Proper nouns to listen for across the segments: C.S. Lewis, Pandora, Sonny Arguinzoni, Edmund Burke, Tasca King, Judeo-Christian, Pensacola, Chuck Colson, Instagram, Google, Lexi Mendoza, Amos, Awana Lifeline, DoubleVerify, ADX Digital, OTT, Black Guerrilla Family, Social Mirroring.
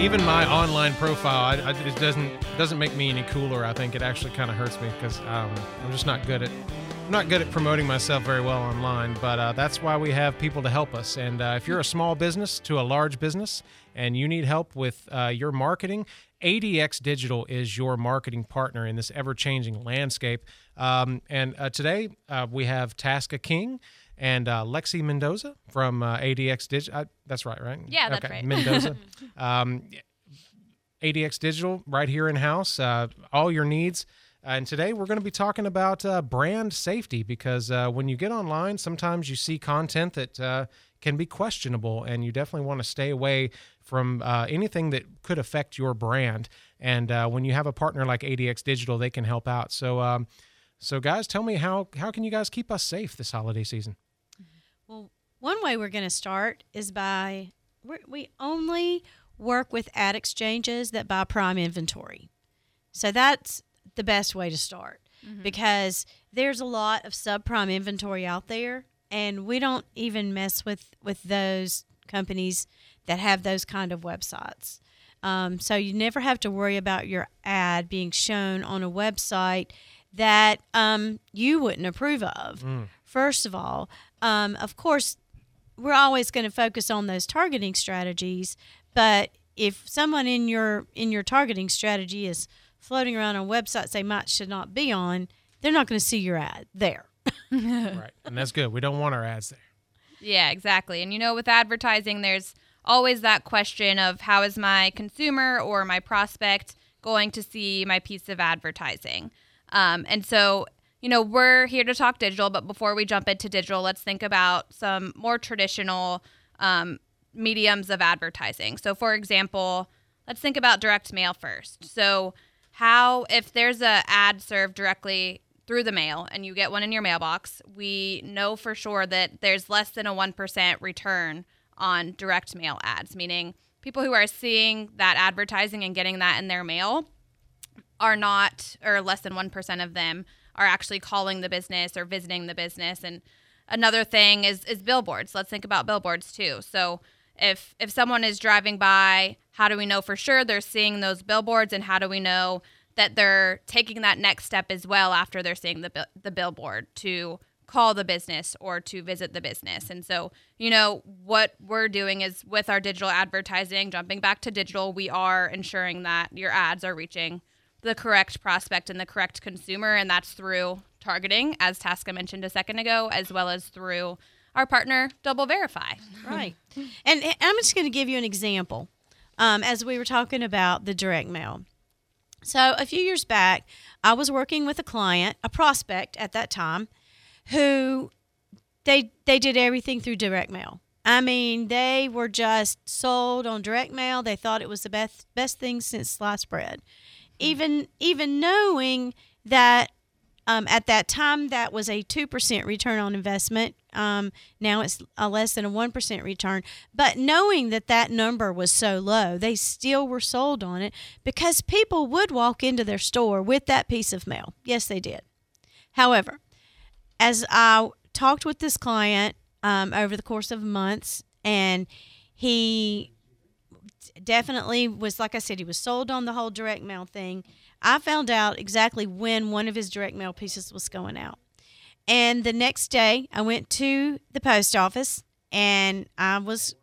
even my online profile, it doesn't make me any cooler. I think it actually kind of hurts me because I'm just not good at promoting myself very well online. But that's why we have people to help us. And if you're a small business to a large business and you need help with your marketing, ADX Digital is your marketing partner in this ever-changing landscape. Today we have Tasca King and Lexi Mendoza from ADX Digital. That's right, right? Yeah, that's okay. Right. Mendoza. ADX Digital right here in-house, all your needs. And today we're going to be talking about brand safety because when you get online, sometimes you see content that can be questionable, and you definitely want to stay away from anything that could affect your brand. And when you have a partner like ADX Digital, they can help out. So, so guys, tell me how can you guys keep us safe this holiday season? Well, one way we're going to start is by we only work with ad exchanges that buy prime inventory. So that's the best way to start, because there's a lot of subprime inventory out there, and we don't even mess with those companies that have those kind of websites. So you never have to worry about your ad being shown on a website that you wouldn't approve of. First of all, of course, we're always going to focus on those targeting strategies, but if someone in your targeting strategy is floating around on websites they might should not be on, they're not going to see your ad there. Right, and that's good. We don't want our ads there. Yeah, exactly. And, you know, with advertising, there's always that question of how is my consumer or my prospect going to see my piece of advertising? And so, you know, we're here to talk digital, but before we jump into digital, let's think about some more traditional mediums of advertising. So, for example, let's think about direct mail first. So, how, if there's an ad served directly through the mail and you get one in your mailbox, we know for sure that there's less than a 1% return on direct mail ads, meaning people who are seeing that advertising and getting that in their mail are not, or less than 1% of them are actually calling the business or visiting the business. And another thing is billboards. Let's think about billboards too. So if someone is driving by, how do we know for sure they're seeing those billboards, and how do we know that they're taking that next step as well after they're seeing the billboard to call the business or to visit the business? And so, you know, what we're doing is with our digital advertising, jumping back to digital, we are ensuring that your ads are reaching the correct prospect and the correct consumer, and that's through targeting, as Tasca mentioned a second ago, as well as through our partner, DoubleVerify. Right. And I'm just going to give you an example as we were talking about the direct mail. So a few years back, I was working with a client, a prospect at that time, who they did everything through direct mail. I mean, they were just sold on direct mail. They thought it was the best thing since sliced bread. Even knowing that at that time, that was a 2% return on investment. Now it's less than a 1% return. But knowing that that number was so low, they still were sold on it because people would walk into their store with that piece of mail. Yes, they did. However, as I talked with this client over the course of months, and he definitely was, like I said, he was sold on the whole direct mail thing. I found out exactly when one of his direct mail pieces was going out. And the next day, I went to the post office, and I was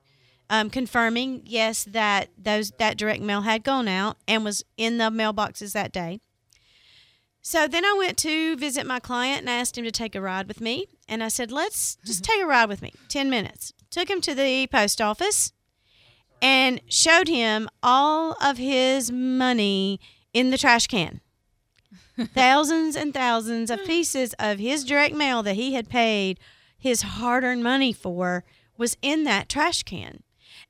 confirming, yes, that that direct mail had gone out and was in the mailboxes that day. So then I went to visit my client and I asked him to take a ride with me. And I said, let's just take a ride with me, 10 minutes. Took him to the post office and showed him all of his money in the trash can. Thousands and thousands of pieces of his direct mail that he had paid his hard-earned money for was in that trash can.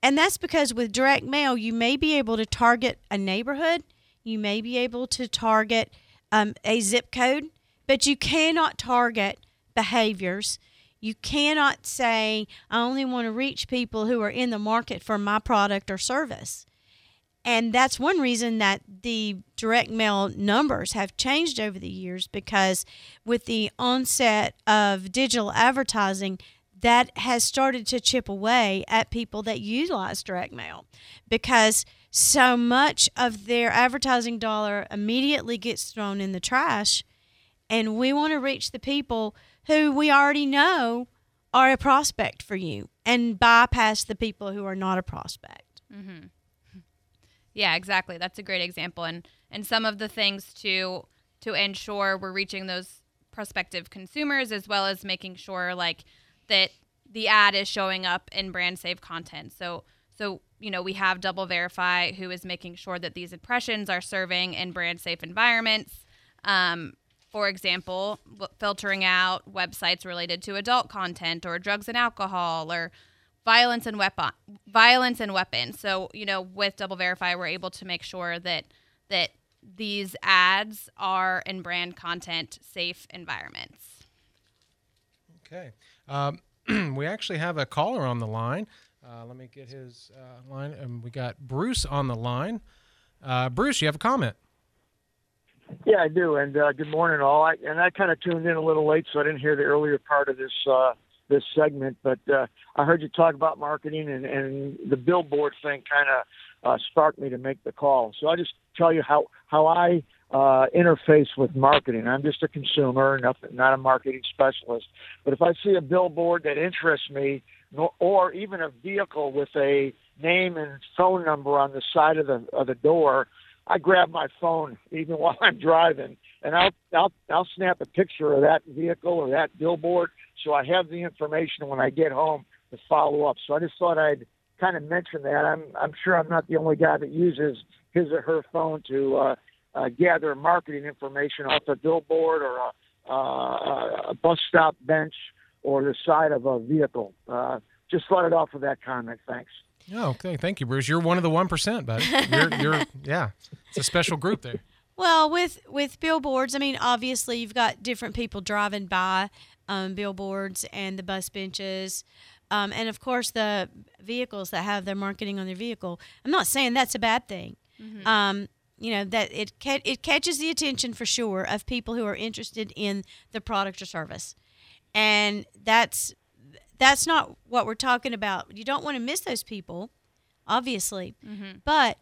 And that's because with direct mail, you may be able to target a neighborhood. You may be able to target a zip code, but you cannot target behaviors. You cannot say, I only want to reach people who are in the market for my product or service. And that's one reason that the direct mail numbers have changed over the years, because with the onset of digital advertising, that has started to chip away at people that utilize direct mail, because so much of their advertising dollar immediately gets thrown in the trash, and we want to reach the people who we already know are a prospect for you and bypass the people who are not a prospect. Mm-hmm. Yeah, exactly. That's a great example. And some of the things to ensure we're reaching those prospective consumers, as well as making sure like that the ad is showing up in brand safe content. So you know, we have DoubleVerify, who is making sure that these impressions are serving in brand safe environments. For example, filtering out websites related to adult content or drugs and alcohol or violence and weapons. So, you know, with DoubleVerify, we're able to make sure that these ads are in brand content safe environments. Okay. We actually have a caller on the line. Let me get his line. And we got Bruce on the line. Bruce, you have a comment? Yeah, I do, and good morning, all. I kind of tuned in a little late, so I didn't hear the earlier part of this segment, but I heard you talk about marketing, and the billboard thing kind of sparked me to make the call. So I'll just tell you how I interface with marketing. I'm just a consumer, not a marketing specialist. But if I see a billboard that interests me, or even a vehicle with a name and phone number on the side of the door, I grab my phone even while I'm driving, and I'll snap a picture of that vehicle or that billboard, so I have the information when I get home to follow up. So I just thought I'd kind of mention that. I'm sure I'm not the only guy that uses his or her phone to gather marketing information off a billboard or a bus stop bench or the side of a vehicle. Just thought I'd offer that comment. Thanks. Oh, okay. Thank you, Bruce. You're one of the 1%, buddy. You're it's a special group there. Well, with billboards, I mean, obviously you've got different people driving by billboards and the bus benches, and of course the vehicles that have their marketing on their vehicle. I'm not saying that's a bad thing. Mm-hmm. You know, that it catches the attention for sure of people who are interested in the product or service, and that's not what we're talking about. You don't want to miss those people, obviously, mm-hmm. but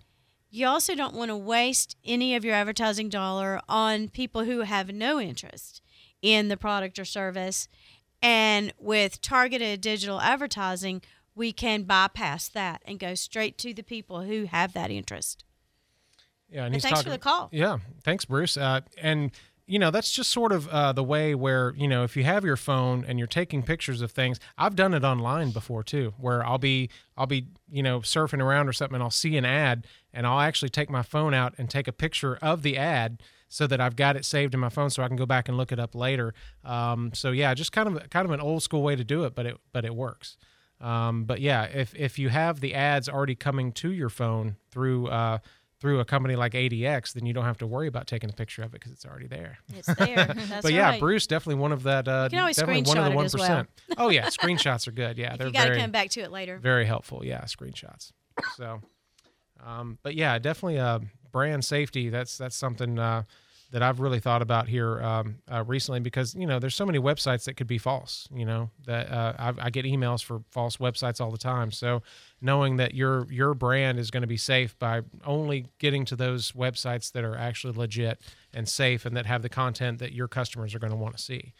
you also don't want to waste any of your advertising dollar on people who have no interest in the product or service. And with targeted digital advertising, we can bypass that and go straight to the people who have that interest. Yeah, and thanks for the call. Yeah, thanks, Bruce. And you know, that's just sort of the way where, you know, if you have your phone and you're taking pictures of things, I've done it online before too, where I'll be, you know, surfing around or something, and I'll see an ad, and I'll actually take my phone out and take a picture of the ad so that I've got it saved in my phone so I can go back and look it up later. So yeah, just kind of an old school way to do it, but it works. But yeah, if you have the ads already coming to your phone through a company like ADX, then you don't have to worry about taking a picture of it because it's already there. It's there. That's but yeah, right. Bruce, definitely one of that. You can always definitely screenshot one of the 1%. Well. Oh yeah, screenshots are good. Yeah, they're you got to come back to it later. Very helpful. Yeah, screenshots. So, but yeah, definitely brand safety. That's something that I've really thought about here recently, because you know there's so many websites that could be false. You know that I get emails for false websites all the time. So knowing that your brand is going to be safe by only getting to those websites that are actually legit and safe and that have the content that your customers are going to want to see,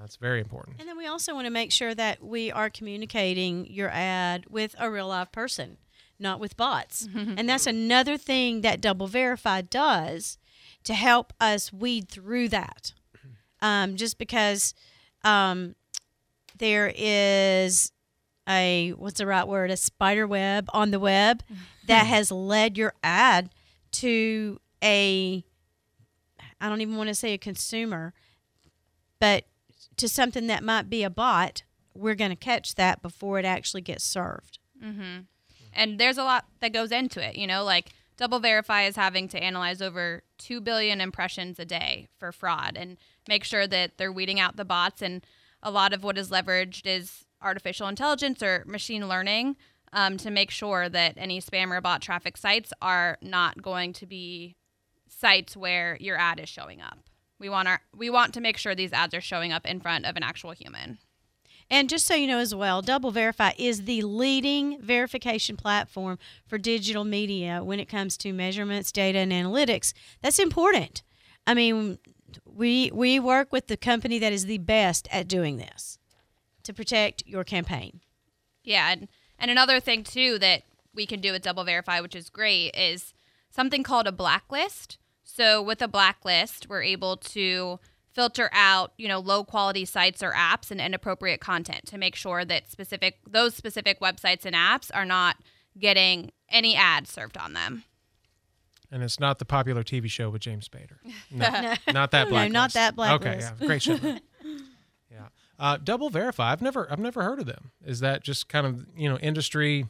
that's very important. And then we also want to make sure that we are communicating your ad with a real live person, not with bots. And that's another thing that DoubleVerify does to help us weed through that. Just because there is a spider web on the web that has led your ad to I don't even want to say a consumer, but to something that might be a bot, we're going to catch that before it actually gets served. Mm-hmm. And there's a lot that goes into it, you know, like DoubleVerify is having to analyze over 2 billion impressions a day for fraud and make sure that they're weeding out the bots. And a lot of what is leveraged is artificial intelligence or machine learning to make sure that any spam or bot traffic sites are not going to be sites where your ad is showing up. We want to make sure these ads are showing up in front of an actual human. And just so you know as well, DoubleVerify is the leading verification platform for digital media when it comes to measurements, data, and analytics. That's important. I mean, we work with the company that is the best at doing this to protect your campaign. Yeah, and another thing, too, that we can do with DoubleVerify, which is great, is something called a blacklist. So with a blacklist, we're able to filter out, you know, low-quality sites or apps and inappropriate content to make sure that those specific websites and apps are not getting any ads served on them. And it's not the popular TV show with James Spader. No, not that blacklist. No, not that blacklist. Okay, yeah, great show. Yeah, DoubleVerify. I've never heard of them. Is that just kind of, you know, industry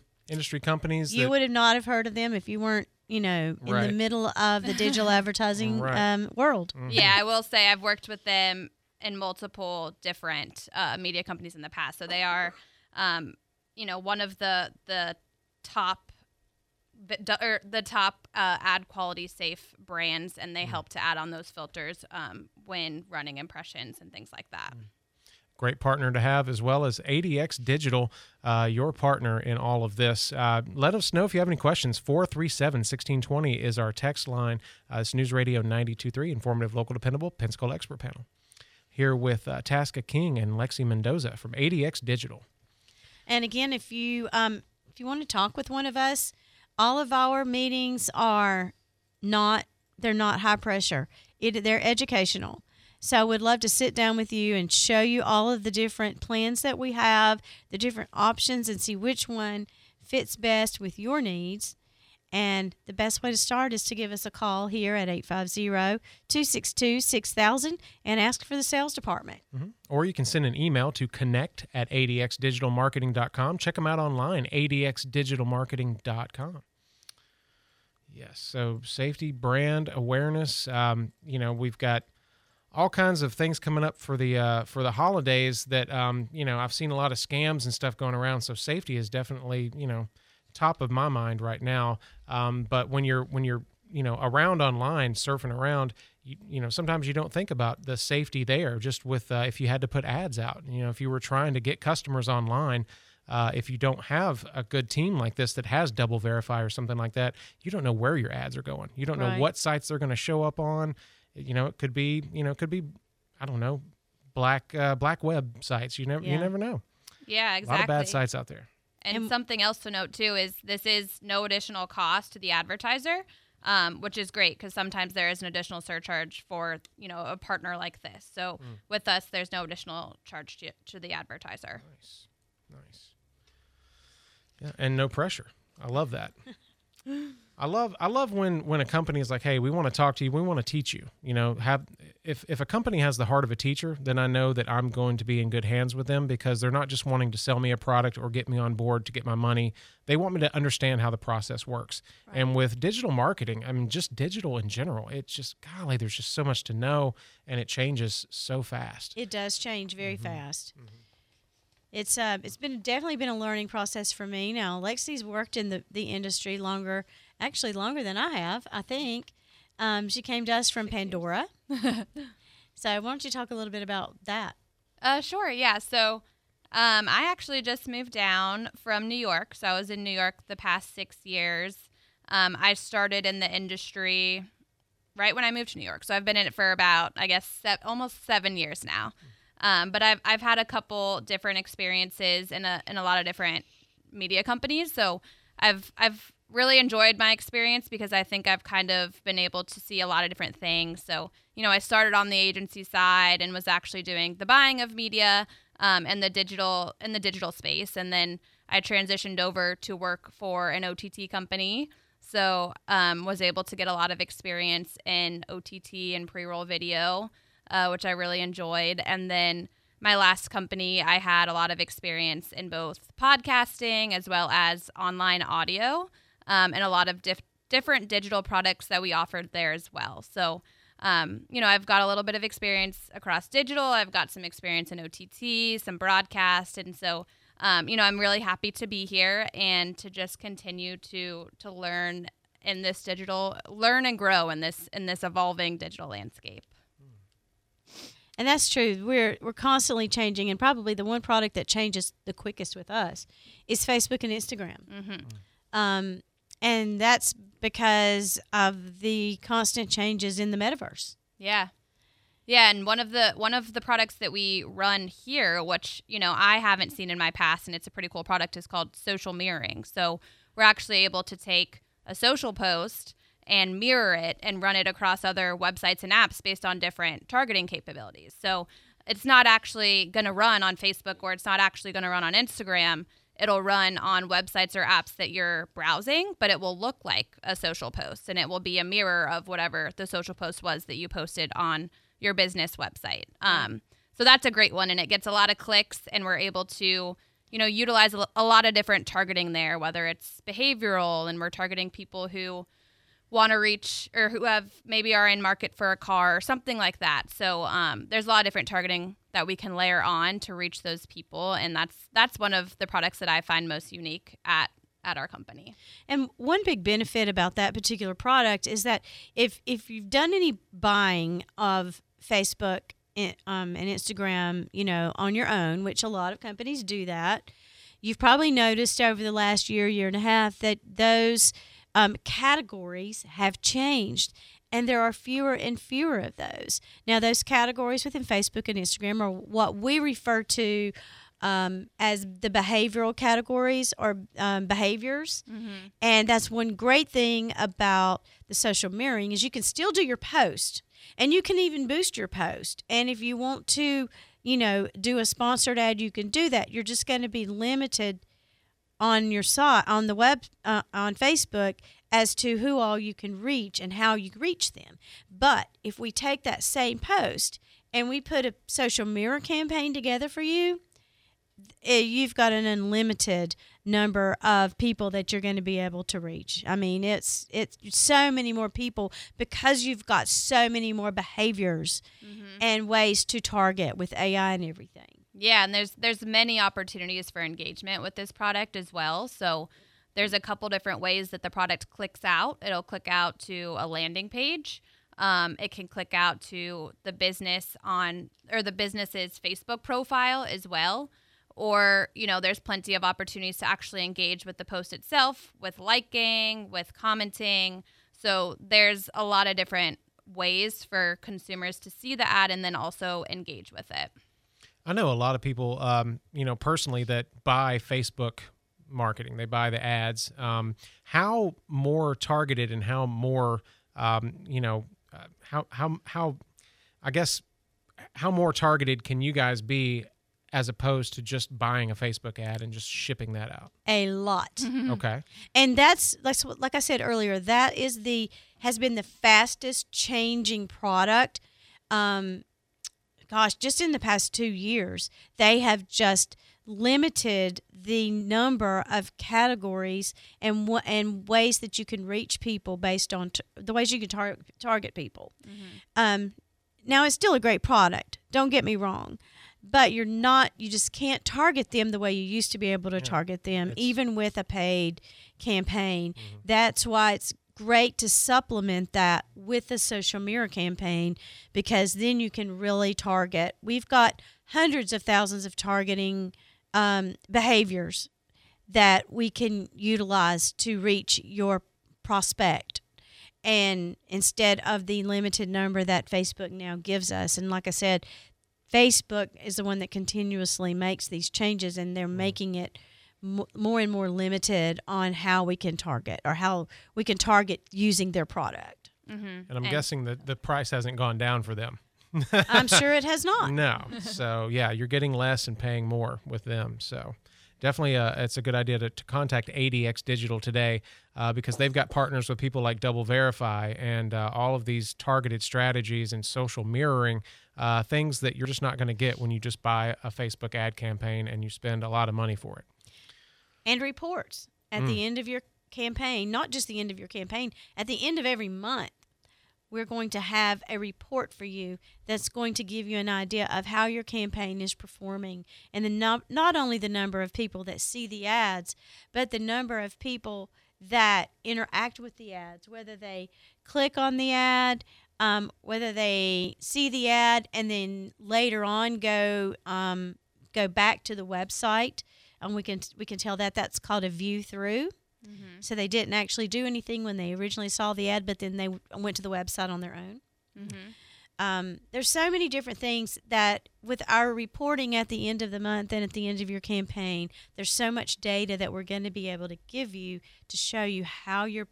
companies? You would have not have heard of them if you weren't, you know, in the middle of the digital advertising world. Mm-hmm. Yeah, I will say I've worked with them in multiple different media companies in the past. So they are, you know, one of the top ad quality safe brands, and they help to add on those filters when running impressions and things like that. Great partner to have, as well as ADX Digital, your partner in all of this. Let us know if you have any questions. 437-1620 is our text line. It's News Radio 92.3, informative, local, dependable, Pensacola Expert Panel. Here with Tasca King and Lexi Mendoza from ADX Digital. And again, if you want to talk with one of us, all of our meetings are not high pressure. They're educational. So I would love to sit down with you and show you all of the different plans that we have, the different options, and see which one fits best with your needs. And the best way to start is to give us a call here at 850-262-6000 and ask for the sales department. Mm-hmm. Or you can send an email to connect@adxdigitalmarketing.com. Check them out online, adxdigitalmarketing.com. Yes, so safety, brand awareness, you know, we've got all kinds of things coming up for the holidays that, you know, I've seen a lot of scams and stuff going around. So safety is definitely, you know, top of my mind right now. But when you're, you know, around online, surfing around, you know, sometimes you don't think about the safety there, just with, if you had to put ads out, you know, if you were trying to get customers online, if you don't have a good team like this that has DoubleVerify or something like that, you don't know where your ads are going. You don't know what sites they're going to show up on. You know, it could be, I don't know, black web sites. You never know. Yeah, exactly. A lot of bad sites out there. And something else to note too is this is no additional cost to the advertiser, which is great because sometimes there is an additional surcharge for, you know, a partner like this. So with us, there's no additional charge to the advertiser. Nice. Yeah, and no pressure. I love that. I love when a company is like, hey, we want to talk to you, we want to teach you. You know, if a company has the heart of a teacher, then I know that I'm going to be in good hands with them because they're not just wanting to sell me a product or get me on board to get my money. They want me to understand how the process works. Right. And with digital marketing, I mean, just digital in general, it's just, golly, there's just so much to know, and it changes so fast. It does change very fast. Mm-hmm. It's definitely been a learning process for me. Now, Lexi's worked in the industry longer than I have, I think. She came to us from Pandora. So why don't you talk a little bit about that? Sure, yeah. So I actually just moved down from New York. So I was in New York the past 6 years. I started in the industry right when I moved to New York. So I've been in it for about, I guess, almost 7 years now. But I've had a couple different experiences in a lot of different media companies. So I've really enjoyed my experience because I think I've kind of been able to see a lot of different things. So, you know, I started on the agency side and was actually doing the buying of media and the digital space, and then I transitioned over to work for an OTT company. So was able to get a lot of experience in OTT and pre-roll video. Which I really enjoyed. And then my last company, I had a lot of experience in both podcasting as well as online audio and a lot of different digital products that we offered there as well. So, you know, I've got a little bit of experience across digital. I've got some experience in OTT, some broadcast. And so, you know, I'm really happy to be here and to just continue to learn and grow in this evolving digital landscape. And that's true. We're constantly changing, and probably the one product that changes the quickest with us is Facebook and Instagram. Mm-hmm. And that's because of the constant changes in the metaverse. Yeah. Yeah, and one of the products that we run here, which, you know, I haven't seen in my past, and it's a pretty cool product, is called Social Mirroring. So we're actually able to take a social post and mirror it and run it across other websites and apps based on different targeting capabilities. So it's not actually going to run on Facebook, or it's not actually going to run on Instagram. It'll run on websites or apps that you're browsing, but it will look like a social post, and it will be a mirror of whatever the social post was that you posted on your business website. So that's a great one, and it gets a lot of clicks, and we're able to, you know, utilize a lot of different targeting there, whether it's behavioral, and we're targeting people who want to reach, or who have maybe are in market for a car or something like that. So there's a lot of different targeting that we can layer on to reach those people, and that's one of the products that I find most unique at our company. And one big benefit about that particular product is that if you've done any buying of Facebook and Instagram, you know, on your own, which a lot of companies do that, you've probably noticed over the last year and a half that those categories have changed, and there are fewer and fewer of those. Now, those categories within Facebook and Instagram are what we refer to as the behavioral categories, or behaviors. Mm-hmm. And that's one great thing about the social mirroring, is you can still do your post, and you can even boost your post. And if you want to, you know, do a sponsored ad, you can do that. You're just going to be limited on your site, on the web, on Facebook, as to who all you can reach and how you reach them. But if we take that same post and we put a social mirror campaign together for you, you've got an unlimited number of people that you're going to be able to reach. I mean, it's so many more people, because you've got so many more behaviors mm-hmm. and ways to target with AI and everything. Yeah, and there's many opportunities for engagement with this product as well. So there's a couple different ways that the product clicks out. It'll click out to a landing page. It can click out to the business on, or the business's Facebook profile as well. Or, you know, there's plenty of opportunities to actually engage with the post itself, with liking, with commenting. So there's a lot of different ways for consumers to see the ad and then also engage with it. I know a lot of people, you know, personally, that buy Facebook marketing. They buy the ads. How more targeted and how more, you know, how I guess, how more targeted can you guys be as opposed to just buying a Facebook ad and just shipping that out? A lot. Mm-hmm. Okay. And that's, like I said earlier, that is has been the fastest changing product. Gosh, just in the past 2 years, they have just limited the number of categories and ways that you can reach people based on the ways you can target people. Mm-hmm. Now, it's still a great product. Don't get me wrong. But you just can't target them the way you used to be able to target them, even with a paid campaign. Mm-hmm. That's why it's great to supplement that with a social mirror campaign, because then you can really target. We've got hundreds of thousands of targeting behaviors that we can utilize to reach your prospect, and instead of the limited number that Facebook now gives us. And like I said, Facebook is the one that continuously makes these changes, and they're making it more and more limited on how we can target, or how we can target using their product. Mm-hmm. And I'm guessing that the price hasn't gone down for them. I'm sure it has not. No. So, yeah, you're getting less and paying more with them. So definitely it's a good idea to contact ADX Digital today, because they've got partners with people like DoubleVerify and all of these targeted strategies and social mirroring, things that you're just not going to get when you just buy a Facebook ad campaign and you spend a lot of money for it. And reports at the end of your campaign, not just the end of your campaign, at the end of every month, we're going to have a report for you that's going to give you an idea of how your campaign is performing, and not only the number of people that see the ads, but the number of people that interact with the ads, whether they click on the ad, whether they see the ad and then later on go back to the website, and we can tell that that's called a view through. Mm-hmm. So they didn't actually do anything when they originally saw the ad, but then they went to the website on their own. Mm-hmm. There's so many different things that with our reporting at the end of the month and at the end of your campaign, there's so much data that we're going to be able to give you to show you how your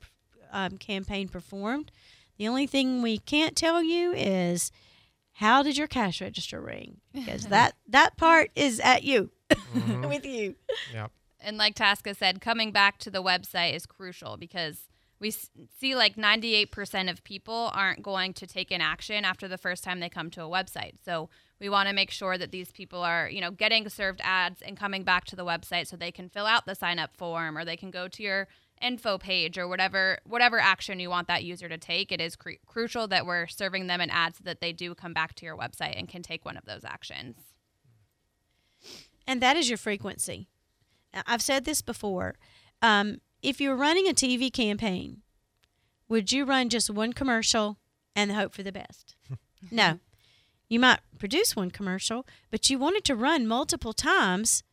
campaign performed. The only thing we can't tell you is how did your cash register ring, because that part is at you, mm-hmm. with you. Yep. And like Tasca said, coming back to the website is crucial because we see like 98% of people aren't going to take an action after the first time they come to a website. So we want to make sure that these people are, getting served ads and coming back to the website so they can fill out the sign up form, or they can go to your info page, or whatever action you want that user to take. It is crucial that we're serving them an ad so that they do come back to your website and can take one of those actions. And that is your frequency. I've said this before. If you're running a TV campaign, would you run just one commercial and hope for the best? No. You might produce one commercial, but you want it to run multiple times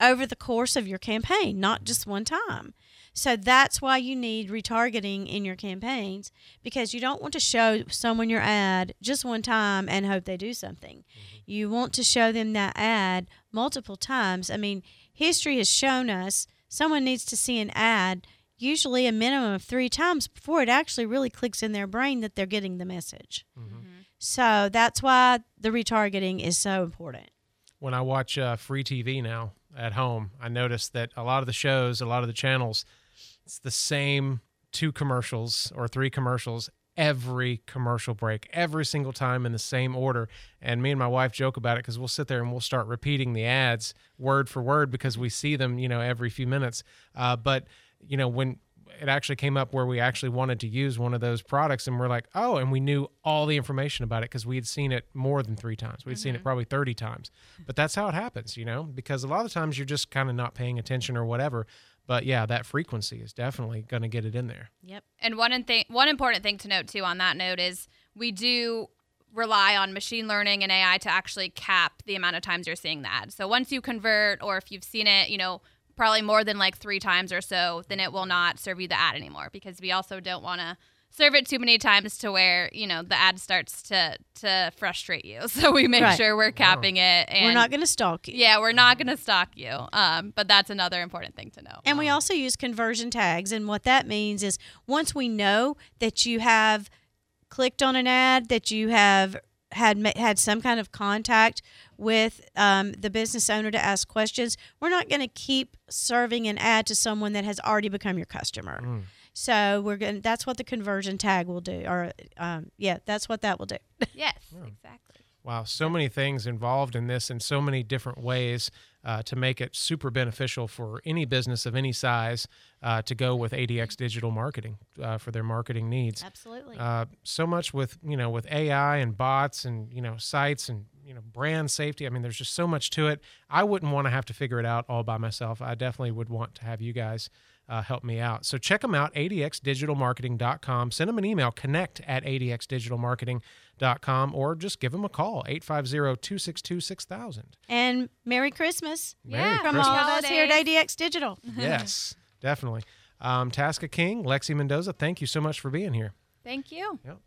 over the course of your campaign, not just one time. So that's why you need retargeting in your campaigns, because you don't want to show someone your ad just one time and hope they do something. Mm-hmm. You want to show them that ad multiple times. I mean, history has shown us someone needs to see an ad usually a minimum of 3 times before it actually really clicks in their brain that they're getting the message. Mm-hmm. So that's why the retargeting is so important. When I watch free TV now at home, I notice that a lot of the shows, a lot of the channels, it's the same 2 commercials or 3 commercials every commercial break, every single time in the same order. And me and my wife joke about it because we'll sit there and we'll start repeating the ads word for word because we see them, every few minutes. But, when it actually came up where we actually wanted to use one of those products, and we're like, oh, and we knew all the information about it because we had seen it more than 3 times. We'd mm-hmm. seen it probably 30 times. But that's how it happens, because a lot of times you're just kind of not paying attention or whatever. But yeah, that frequency is definitely going to get it in there. Yep. And one important thing to note too on that note is we do rely on machine learning and AI to actually cap the amount of times you're seeing the ad. So once you convert, or if you've seen it, probably more than like 3 times or so, then it will not serve you the ad anymore, because we also don't want to serve it too many times to where, the ad starts to frustrate you. So we make sure we're capping it. And we're not going to stalk you. Yeah, we're not going to stalk you. But that's another important thing to know. And we also use conversion tags. And what that means is once we know that you have clicked on an ad, that you have had some kind of contact with the business owner to ask questions, we're not going to keep serving an ad to someone that has already become your customer. Mm. So that's what the conversion tag will do, or that's what that will do. Yes, exactly. Wow, so many things involved in this in so many different ways to make it super beneficial for any business of any size to go with ADX Digital Marketing for their marketing needs. Absolutely. So much with with AI and bots and sites and brand safety. I mean, there's just so much to it. I wouldn't want to have to figure it out all by myself. I definitely would want to have you guys help me out. So check them out, adxdigitalmarketing.com. Send them an email, connect@adxdigitalmarketing.com, or just give them a call, 850-262-6000. And Merry Christmas. Merry Christmas. All of us here at ADX Digital. Yes, definitely. Tasca King, Lexi Mendoza, thank you so much for being here. Thank you. Yep.